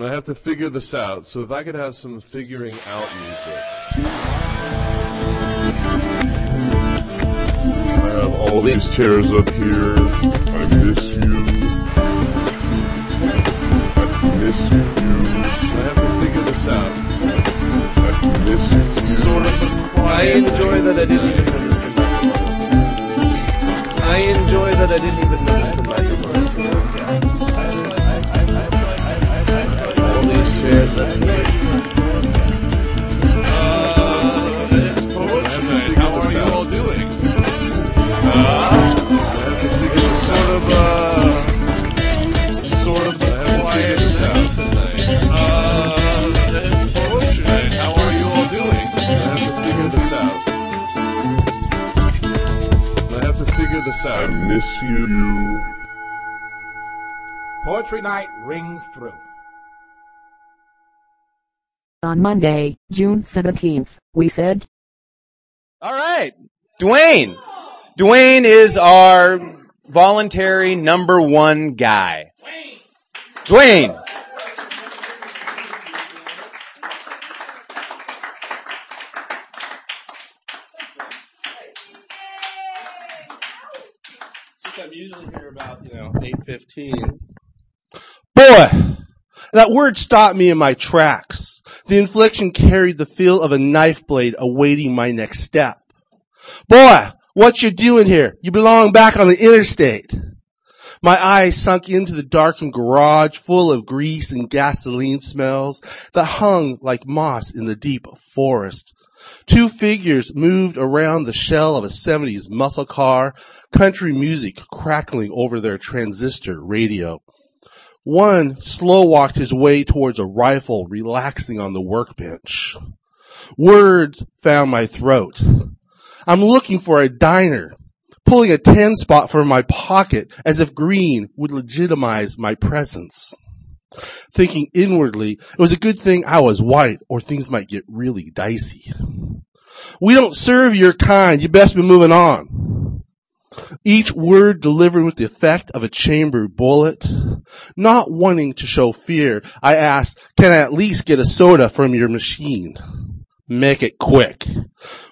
I have to figure this out, so if I could have some figuring out music. I have all these chairs up here. I miss you. I miss you. I have to figure this out. I miss you. Sort of I enjoy that I didn't even notice the microphones. I enjoy that I didn't even notice the microphones. It's poetry night. How are you all doing? It's sort of quiet house tonight. It's poetry night. How are you all doing? I have to figure this out. I have to figure this out. I miss you. Poetry night rings through. On Monday, June 17th, we said... All right, Dwayne. Dwayne is our voluntary number one guy. Dwayne. Since I'm usually here about, 8:15. Boy! That word stopped me in my tracks. The inflection carried the feel of a knife blade awaiting my next step. Boy, what you doing here? You belong back on the interstate. My eyes sunk into the darkened garage full of grease and gasoline smells that hung like moss in the deep forest. Two figures moved around the shell of a 70s muscle car, country music crackling over their transistor radio. One slow walked his way towards a rifle relaxing on the workbench. Words found my throat. I'm looking for a diner, pulling a 10 spot from my pocket as if green would legitimize my presence. Thinking inwardly, it was a good thing I was white or things might get really dicey. We don't serve your kind. You best be moving on. Each word delivered with the effect of a chamber bullet. Not wanting to show fear, I asked, can I at least get a soda from your machine? Make it quick.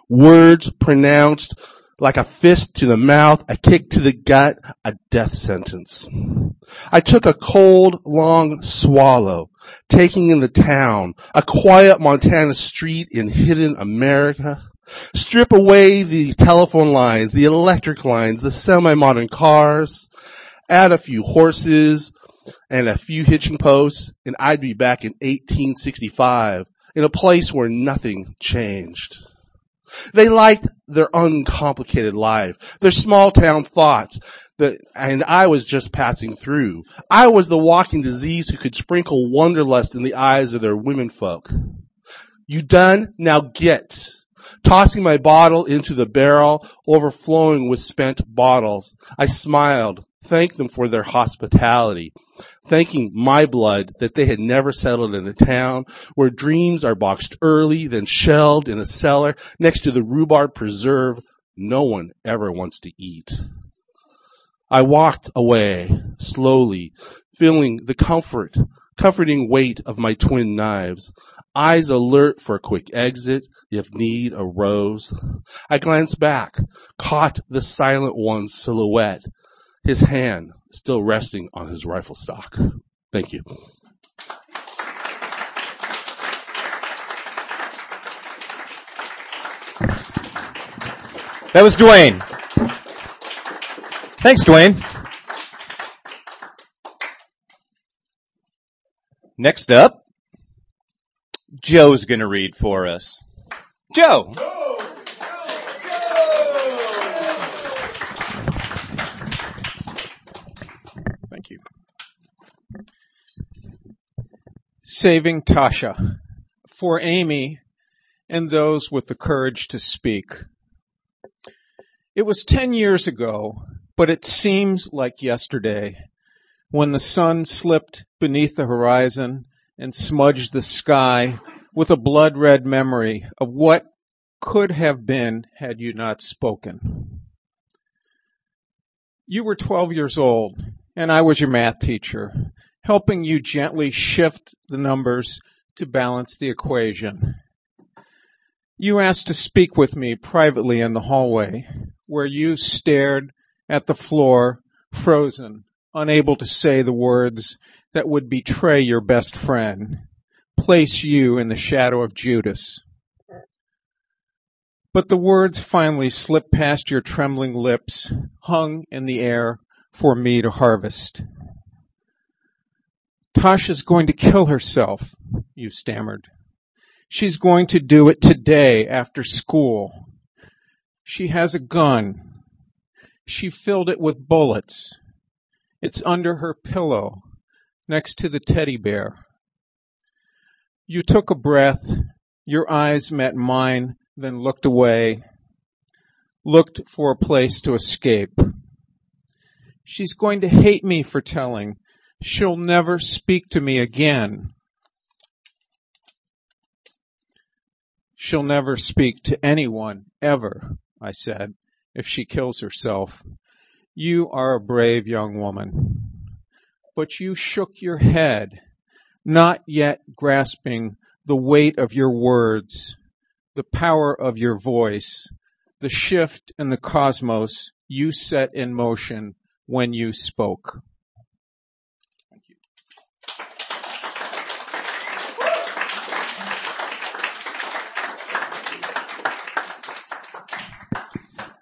Words pronounced like a fist to the mouth, a kick to the gut, a death sentence. I took a cold, long swallow, taking in the town, a quiet Montana street in hidden America. Strip away the telephone lines, the electric lines, the semi-modern cars. Add a few horses and a few hitching posts, and I'd be back in 1865 in a place where nothing changed. They liked their uncomplicated life, their small-town thoughts, and I was just passing through. I was the walking disease who could sprinkle wanderlust in the eyes of their womenfolk. You done? Now get. Tossing my bottle into the barrel, overflowing with spent bottles, I smiled. Thank them for their hospitality, thanking my blood that they had never settled in a town where dreams are boxed early, then shelved in a cellar next to the rhubarb preserve no one ever wants to eat. I walked away slowly, feeling the comforting weight of my twin knives, eyes alert for a quick exit if need arose. I glanced back, caught the silent one's silhouette, his hand still resting on his rifle stock. Thank you. That was Dwayne. Thanks, Dwayne. Next up, Joe's going to read for us. Joe. Saving Tasha, for Amy and those with the courage to speak. It was 10 years ago, but it seems like yesterday, when the sun slipped beneath the horizon and smudged the sky with a blood-red memory of what could have been had you not spoken. You were 12 years old, and I was your math teacher, helping you gently shift the numbers to balance the equation. You asked to speak with me privately in the hallway, where you stared at the floor, frozen, unable to say the words that would betray your best friend, place you in the shadow of Judas. But the words finally slipped past your trembling lips, hung in the air for me to harvest. Tasha's going to kill herself, you stammered. She's going to do it today after school. She has a gun. She filled it with bullets. It's under her pillow, next to the teddy bear. You took a breath. Your eyes met mine, then looked away, looked for a place to escape. She's going to hate me for telling. She'll never speak to me again. She'll never speak to anyone, ever, I said, if she kills herself. You are a brave young woman. But you shook your head, not yet grasping the weight of your words, the power of your voice, the shift in the cosmos you set in motion when you spoke. Thank you.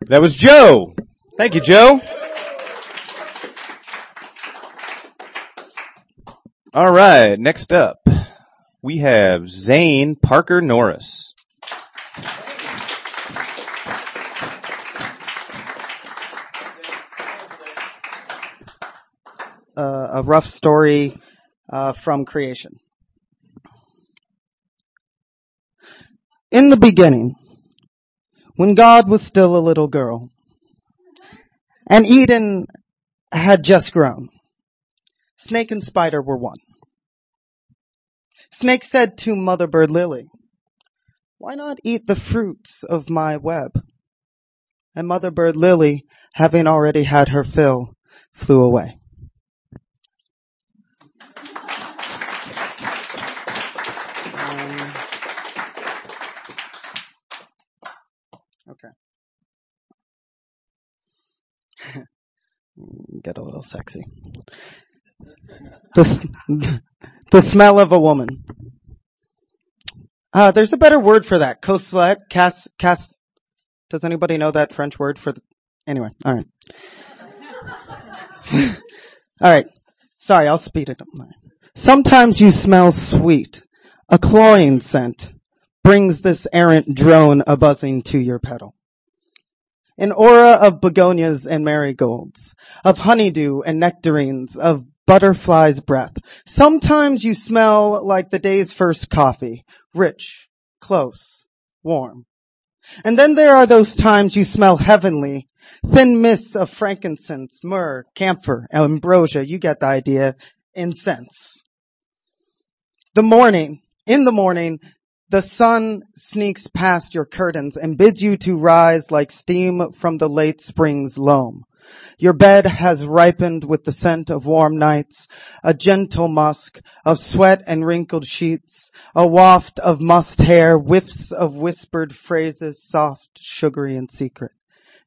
That was Joe. Thank you, Joe. All right, next up, we have Zane Parker-Norris. A rough story from creation. In the beginning, when God was still a little girl, and Eden had just grown, snake and spider were one. Snake said to Mother Bird Lily, "Why not eat the fruits of my web?" And Mother Bird Lily, having already had her fill, flew away. Okay. Get a little sexy. The smell of a woman. There's a better word for that. Coslet, cast. Does anybody know that French word for? Anyway, all right. All right. Sorry, I'll speed it up. Sometimes you smell sweet. A cloying scent brings this errant drone a-buzzing to your petal. An aura of begonias and marigolds, of honeydew and nectarines, of butterflies' breath. Sometimes you smell like the day's first coffee, rich, close, warm. And then there are those times you smell heavenly, thin mists of frankincense, myrrh, camphor, ambrosia, you get the idea, incense. In the morning, the sun sneaks past your curtains and bids you to rise like steam from the late spring's loam. Your bed has ripened with the scent of warm nights, a gentle musk of sweat and wrinkled sheets, a waft of mussed hair, whiffs of whispered phrases, soft, sugary, and secret.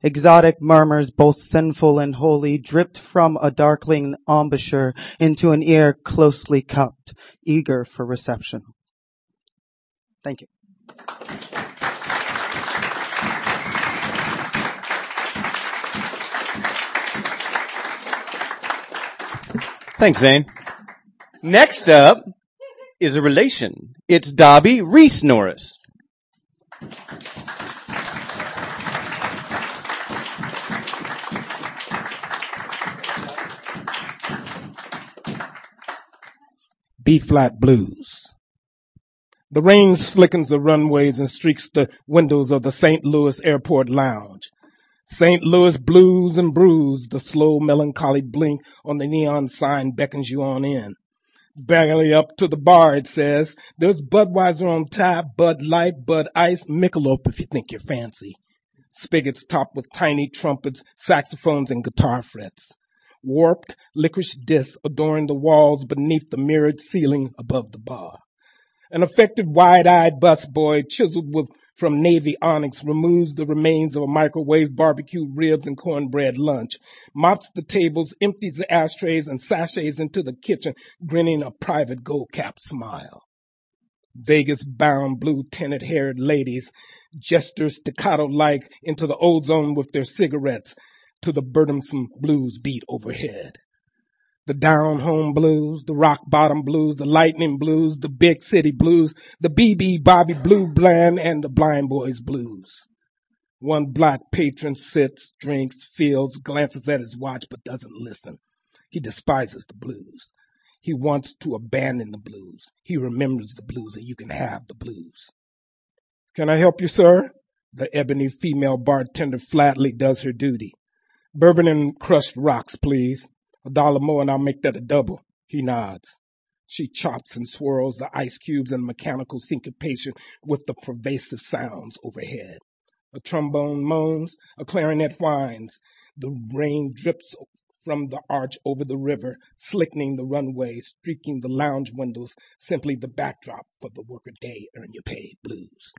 Exotic murmurs, both sinful and holy, dripped from a darkling embouchure into an ear closely cupped, eager for reception. Thank you. Thanks, Zane. Next up is a relation. It's Dobby Reese Norris. B-flat blues. The rain slickens the runways and streaks the windows of the St. Louis airport lounge. St. Louis blues and brews, the slow melancholy blink on the neon sign beckons you on in. Barely up to the bar, it says. There's Budweiser on tap, Bud Light, Bud Ice, Michelob if you think you're fancy. Spigots topped with tiny trumpets, saxophones, and guitar frets. warped licorice discs adorned the walls beneath the mirrored ceiling above the bar. An affected, wide-eyed busboy, chiseled from navy onyx, removes the remains of a microwave barbecue ribs and cornbread lunch, mops the tables, empties the ashtrays, and sachets into the kitchen, grinning a private gold-cap smile. Vegas-bound, blue-tinted-haired ladies gesture staccato-like into the ozone with their cigarettes to the burdensome blues beat overhead. The down-home blues, the rock-bottom blues, the lightning blues, the big city blues, the BB Bobby Blue Bland, and the blind boys blues. One black patron sits, drinks, feels, glances at his watch, but doesn't listen. He despises the blues. He wants to abandon the blues. He remembers the blues, and you can have the blues. "Can I help you, sir?" The ebony female bartender flatly does her duty. "Bourbon and crushed rocks, please. $1 more and I'll make that a double." He nods. She chops and swirls the ice cubes in mechanical syncopation with the pervasive sounds overhead. A trombone moans, a clarinet whines. The rain drips from the arch over the river, slickening the runway, streaking the lounge windows, simply the backdrop for the workaday earn your pay blues.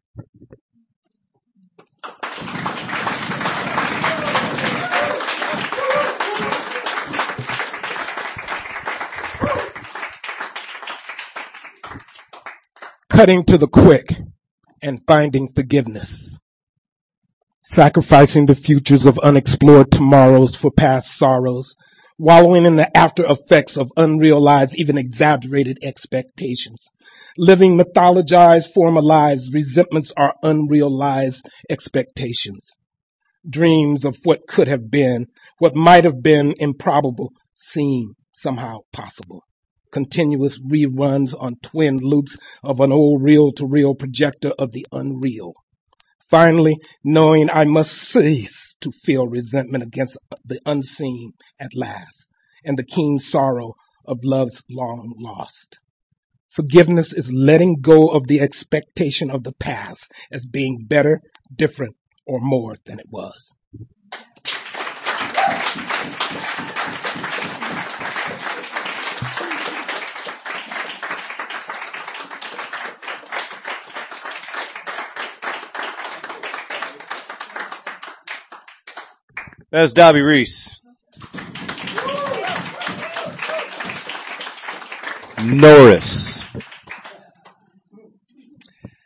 Cutting to the quick and finding forgiveness. Sacrificing the futures of unexplored tomorrows for past sorrows. Wallowing in the after effects of unrealized, even exaggerated expectations. Living mythologized former lives, resentments are unrealized expectations. Dreams of what could have been, what might have been improbable, seem somehow possible. Continuous reruns on twin loops of an old reel-to-reel projector of the unreal. Finally, knowing I must cease to feel resentment against the unseen at last, and the keen sorrow of love's long lost. Forgiveness is letting go of the expectation of the past as being better, different, or more than it was. That's Dobby Reese. Norris.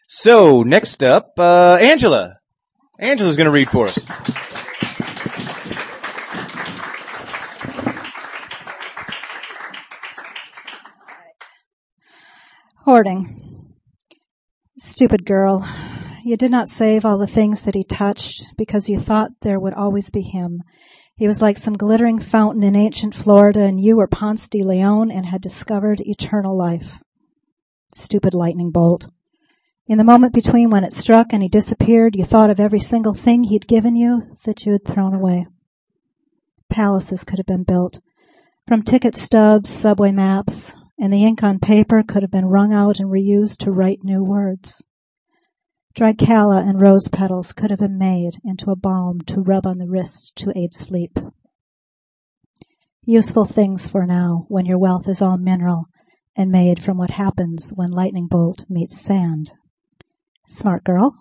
So next up, Angela. Angela's going to read for us. Hoarding. Stupid girl. You did not save all the things that he touched because you thought there would always be him. He was like some glittering fountain in ancient Florida, and you were Ponce de Leon and had discovered eternal life. Stupid lightning bolt. In the moment between when it struck and he disappeared, you thought of every single thing he'd given you that you had thrown away. Palaces could have been built. From ticket stubs, subway maps, and the ink on paper could have been wrung out and reused to write new words. Dracala and rose petals could have been made into a balm to rub on the wrists to aid sleep. Useful things for now, when your wealth is all mineral and made from what happens when lightning bolt meets sand. Smart girl.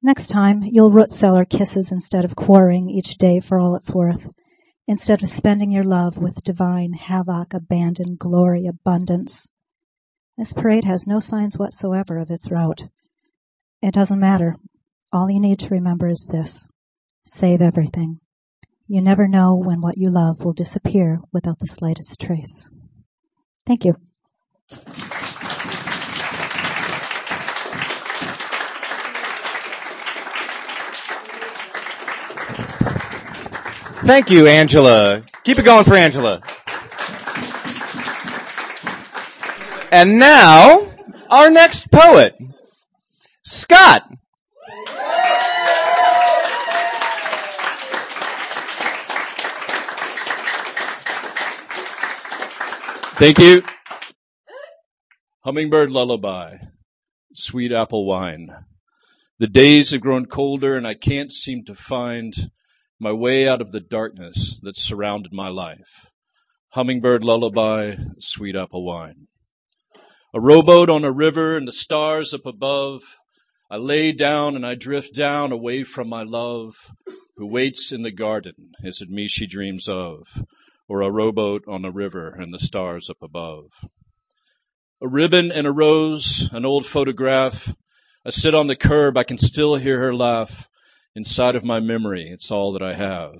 Next time, you'll root cellar kisses instead of quarrying each day for all it's worth, instead of spending your love with divine havoc, abandon, glory, abundance. This parade has no signs whatsoever of its route. It doesn't matter. All you need to remember is this. Save everything. You never know when what you love will disappear without the slightest trace. Thank you. Thank you, Angela. Keep it going for Angela. And now, our next poet. Scott. Thank you. Hummingbird lullaby, sweet apple wine. The days have grown colder and I can't seem to find my way out of the darkness that surrounded my life. hummingbird lullaby, sweet apple wine. A rowboat on a river and the stars up above. I lay down and I drift down away from my love, who waits in the garden. Is it me she dreams of? Or a rowboat on a river and the stars up above. A ribbon and a rose, an old photograph. I sit on the curb, I can still hear her laugh. Inside of my memory, it's all that I have.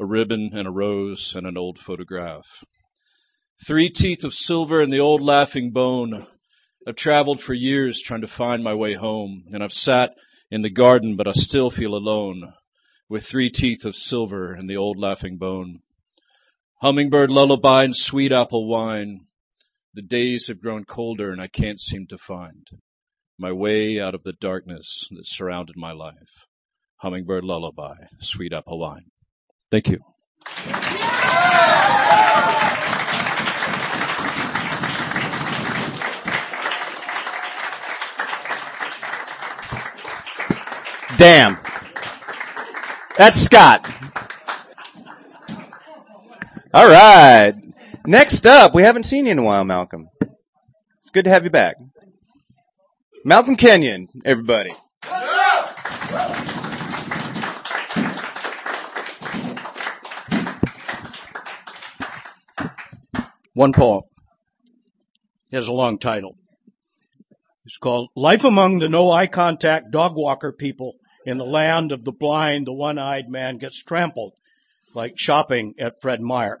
A ribbon and a rose and an old photograph. 3 teeth of silver and the old laughing bone. I've traveled for years trying to find my way home, and I've sat in the garden, but I still feel alone, with 3 teeth of silver and the old laughing bone. Hummingbird lullaby and sweet apple wine. The days have grown colder and I can't seem to find my way out of the darkness that surrounded my life. Hummingbird lullaby, sweet apple wine. Thank you. Damn. That's Scott. All right. Next up, we haven't seen you in a while, Malcolm. It's good to have you back. Malcolm Kenyon, everybody. One poem. He has a long title. It's called Life Among the No Eye Contact Dog Walker People in the Land of the Blind. The One-Eyed Man Gets Trampled. Like shopping at Fred Meyer.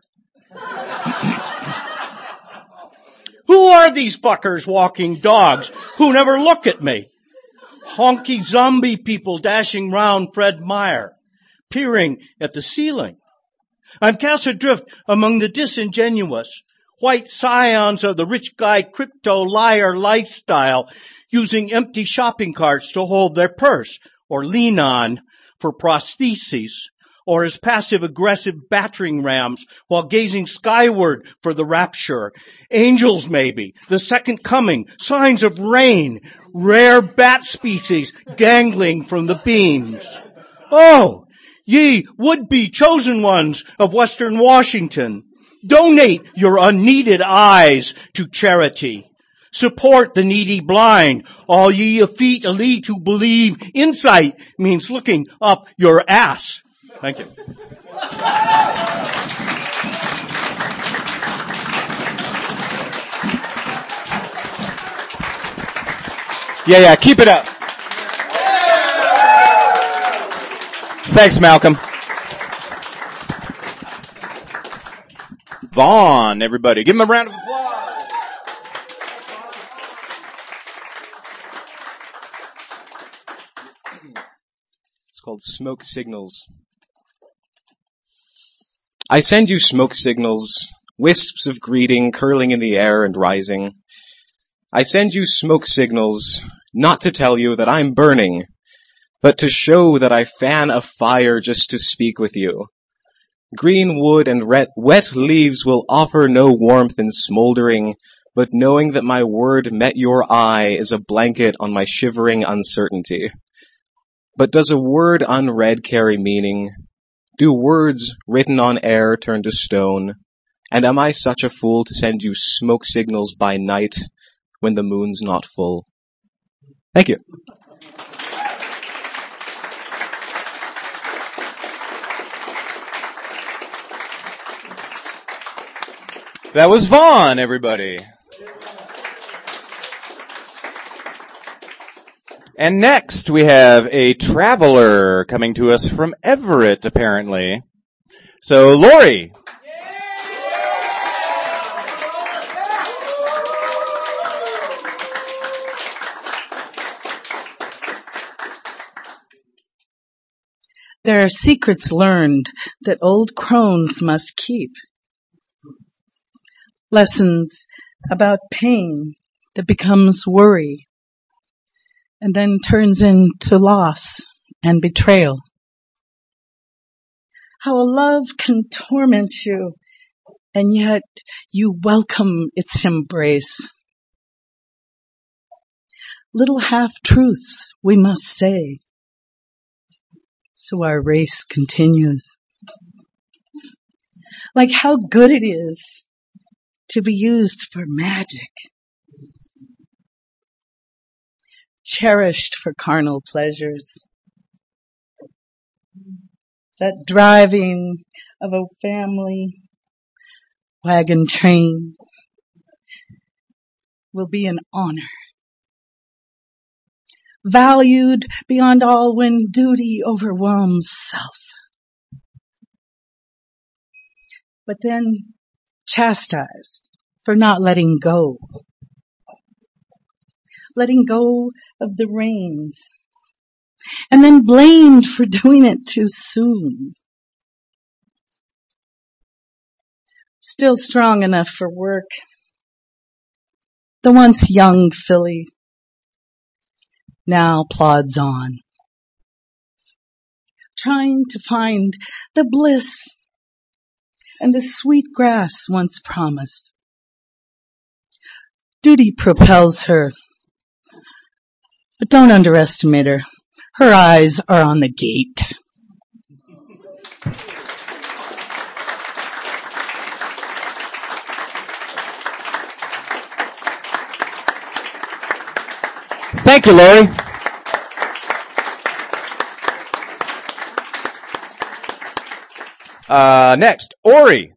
Who are these fuckers walking dogs who never look at me? Honky zombie people dashing round Fred Meyer, peering at the ceiling. I'm cast adrift among the disingenuous, white scions of the rich guy crypto liar lifestyle, using empty shopping carts to hold their purse or lean on for prostheses, or as passive-aggressive battering rams while gazing skyward for the rapture. Angels, maybe, the second coming, signs of rain, rare bat species dangling from the beams. Oh, ye would-be chosen ones of Western Washington, donate your unneeded eyes to charity. Support the needy blind, all ye effete elite who believe insight means looking up your ass. Thank you. Yeah, keep it up. Thanks, Malcolm. Vaughn, everybody. Give him a round of applause. It's called Smoke Signals. I send you smoke signals, wisps of greeting curling in the air and rising. I send you smoke signals, not to tell you that I'm burning, but to show that I fan a fire just to speak with you. Green wood and wet leaves will offer no warmth in smoldering, but knowing that my word met your eye is a blanket on my shivering uncertainty. But does a word unread carry meaning? Do words written on air turn to stone? And am I such a fool to send you smoke signals by night when the moon's not full? Thank you. That was Vaughn, everybody. And next, we have a traveler coming to us from Everett, apparently. So, Lori. There are secrets learned that old crones must keep. Lessons about pain that becomes worry. And then turns into loss and betrayal. How a love can torment you, and yet you welcome its embrace. Little half-truths we must say, so our race continues. Like how good it is to be used for magic, cherished for carnal pleasures. That driving of a family wagon train will be an honor, valued beyond all when duty overwhelms self. But then chastised for not letting go. Letting go of the reins. And then blamed for doing it too soon. Still strong enough for work. The once young filly now plods on, trying to find the bliss and the sweet grass once promised. Duty propels her, but don't underestimate her. Her eyes are on the gate. Thank you, Lori. Next, Ori.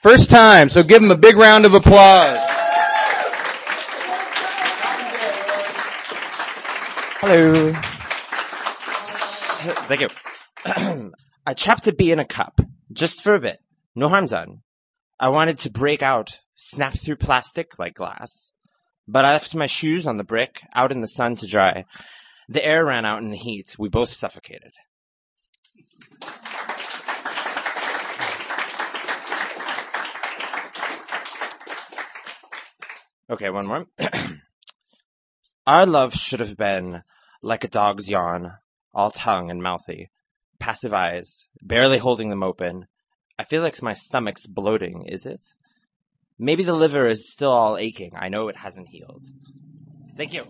First time, so give him a big round of applause. Hello. Thank you. I chopped a bee in a cup, just for a bit. No harm done. I wanted to break out, snap through plastic like glass. But I left my shoes on the brick, out in the sun to dry. The air ran out in the heat. We both suffocated. Okay, one more. Our love should have been like a dog's yawn, all tongue and mouthy, passive eyes, barely holding them open. I feel like my stomach's bloating, is it? Maybe the liver is still all aching. I know it hasn't healed. Thank you.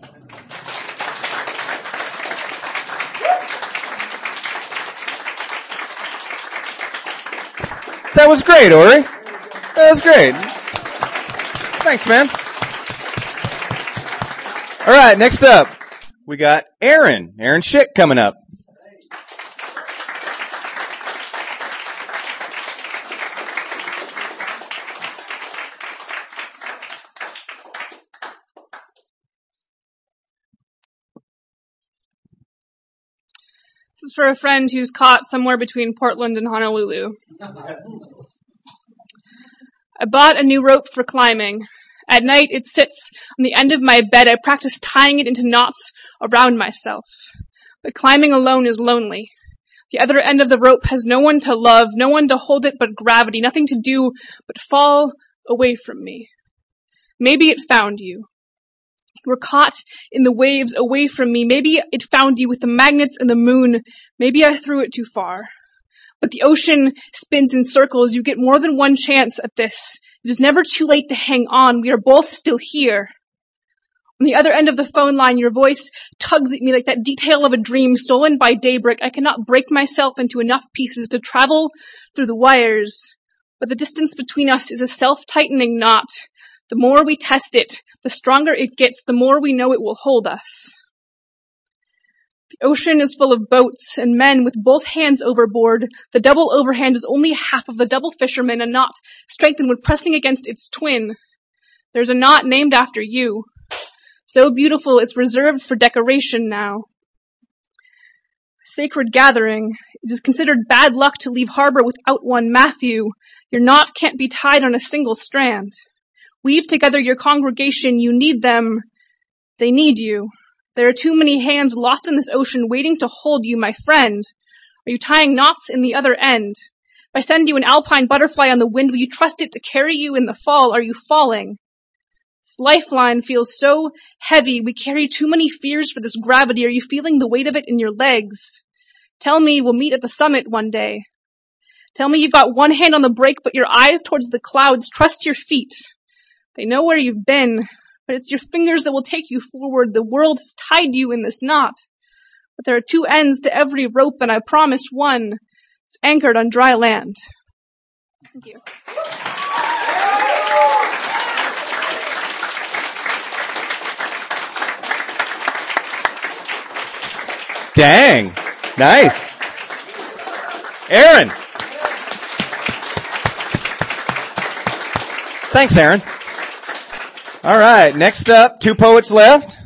That was great, Ori. That was great. Thanks, man. All right, next up, we got Aaron. Aaron Schick coming up. This is for a friend who's caught somewhere between Portland and Honolulu. I bought a new rope for climbing. At night, it sits on the end of my bed. I practice tying it into knots around myself. But climbing alone is lonely. The other end of the rope has no one to love, no one to hold it but gravity, nothing to do but fall away from me. Maybe it found you. You were caught in the waves away from me. Maybe it found you with the magnets and the moon. Maybe I threw it too far. But the ocean spins in circles. You get more than one chance at this. It is never too late to hang on. We are both still here. On the other end of the phone line, your voice tugs at me like that detail of a dream stolen by daybreak. I cannot break myself into enough pieces to travel through the wires. But the distance between us is a self-tightening knot. The more we test it, the stronger it gets, the more we know it will hold us. The ocean is full of boats and men with both hands overboard. The double overhand is only half of the double fisherman, a knot strengthened when pressing against its twin. There's a knot named after you. So beautiful, it's reserved for decoration now. Sacred gathering. It is considered bad luck to leave harbor without one, Matthew. Your knot can't be tied on a single strand. Weave together your congregation. You need them. They need you. There are too many hands lost in this ocean waiting to hold you, my friend. Are you tying knots in the other end? If I send you an alpine butterfly on the wind, will you trust it to carry you in the fall? Are you falling? This lifeline feels so heavy. We carry too many fears for this gravity. Are you feeling the weight of it in your legs? Tell me we'll meet at the summit one day. Tell me you've got one hand on the brake, but your eyes towards the clouds. Trust your feet. They know where you've been, but it's your fingers that will take you forward. The world has tied you in this knot. But there are two ends to every rope, and I promise one is anchored on dry land. Thank you. Dang. Nice. Aaron. Thanks, Aaron. All right. Next up, two poets left.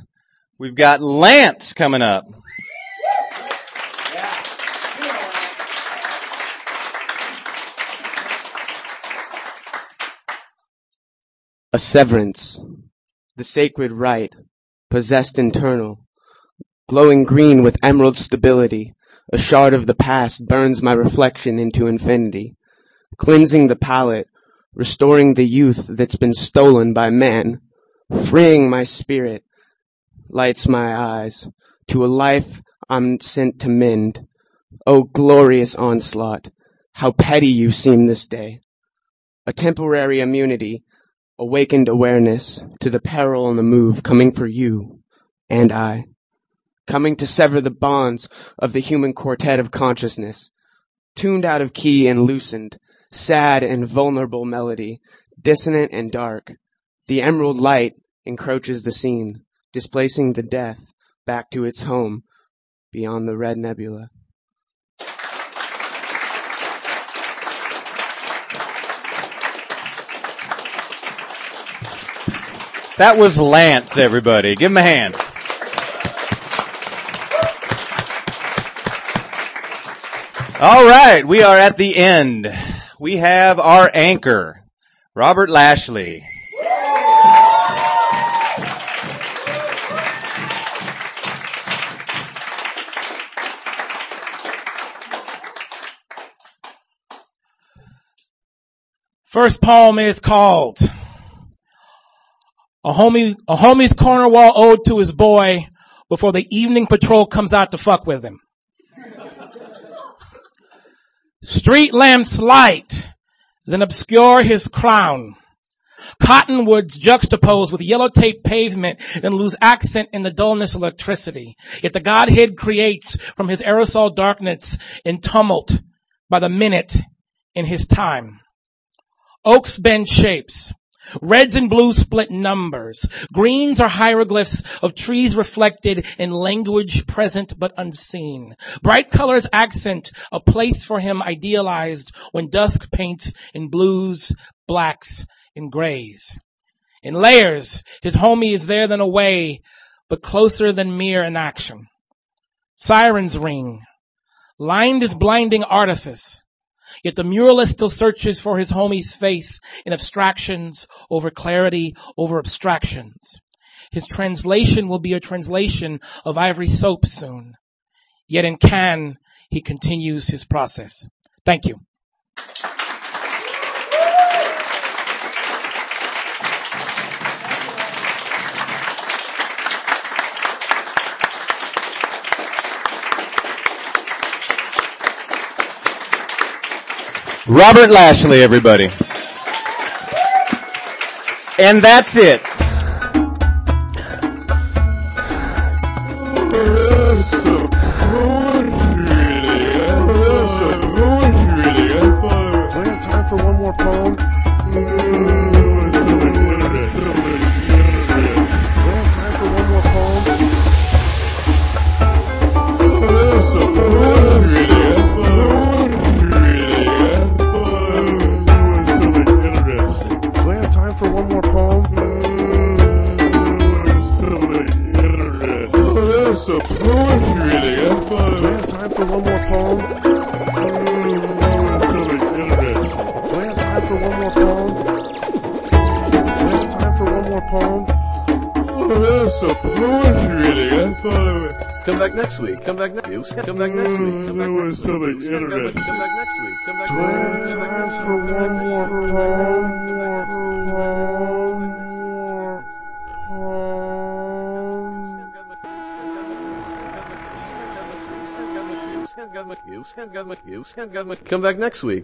We've got Lance coming up. A severance, the sacred rite, possessed internal, glowing green with emerald stability, a shard of the past burns my reflection into infinity, cleansing the palate, restoring the youth that's been stolen by man, freeing my spirit, lights my eyes, to a life I'm sent to mend. O glorious onslaught, how petty you seem this day, a temporary immunity, awakened awareness to the peril on the move coming for you and I, coming to sever the bonds of the human quartet of consciousness, tuned out of key and loosened, sad and vulnerable melody, dissonant and dark. The emerald light encroaches the scene, displacing the death back to its home beyond the red nebula. That was Lance, everybody. Give him a hand. All right, we are at the end. We have our anchor, Robert Lashley. First poem is called A homie's corner wall ode to his boy before the evening patrol comes out to fuck with him. Street lamps light, then obscure his crown. Cottonwoods juxtaposed with yellow tape pavement, then lose accent in the dullness of electricity. Yet the Godhead creates from his aerosol darkness in tumult by the minute in his time. Oaks bend shapes. Reds and blues split numbers. Greens are hieroglyphs of trees reflected in language present but unseen. Bright colors accent a place for him idealized when dusk paints in blues, blacks, and grays. In layers, his homie is there than away, but closer than mere inaction. Sirens ring, lined as blinding artifice. Yet the muralist still searches for his homie's face in abstractions over clarity over abstractions. His translation will be a translation of Ivory Soap soon. Yet in Cannes, he continues his process. Thank you. Robert Lashley, everybody. And that's it. Do we have time for one more poem? Come back next week. Come back next week. Come back next week. Come back next week. Come back next week. Come back next week. Come back next week. Come back next week.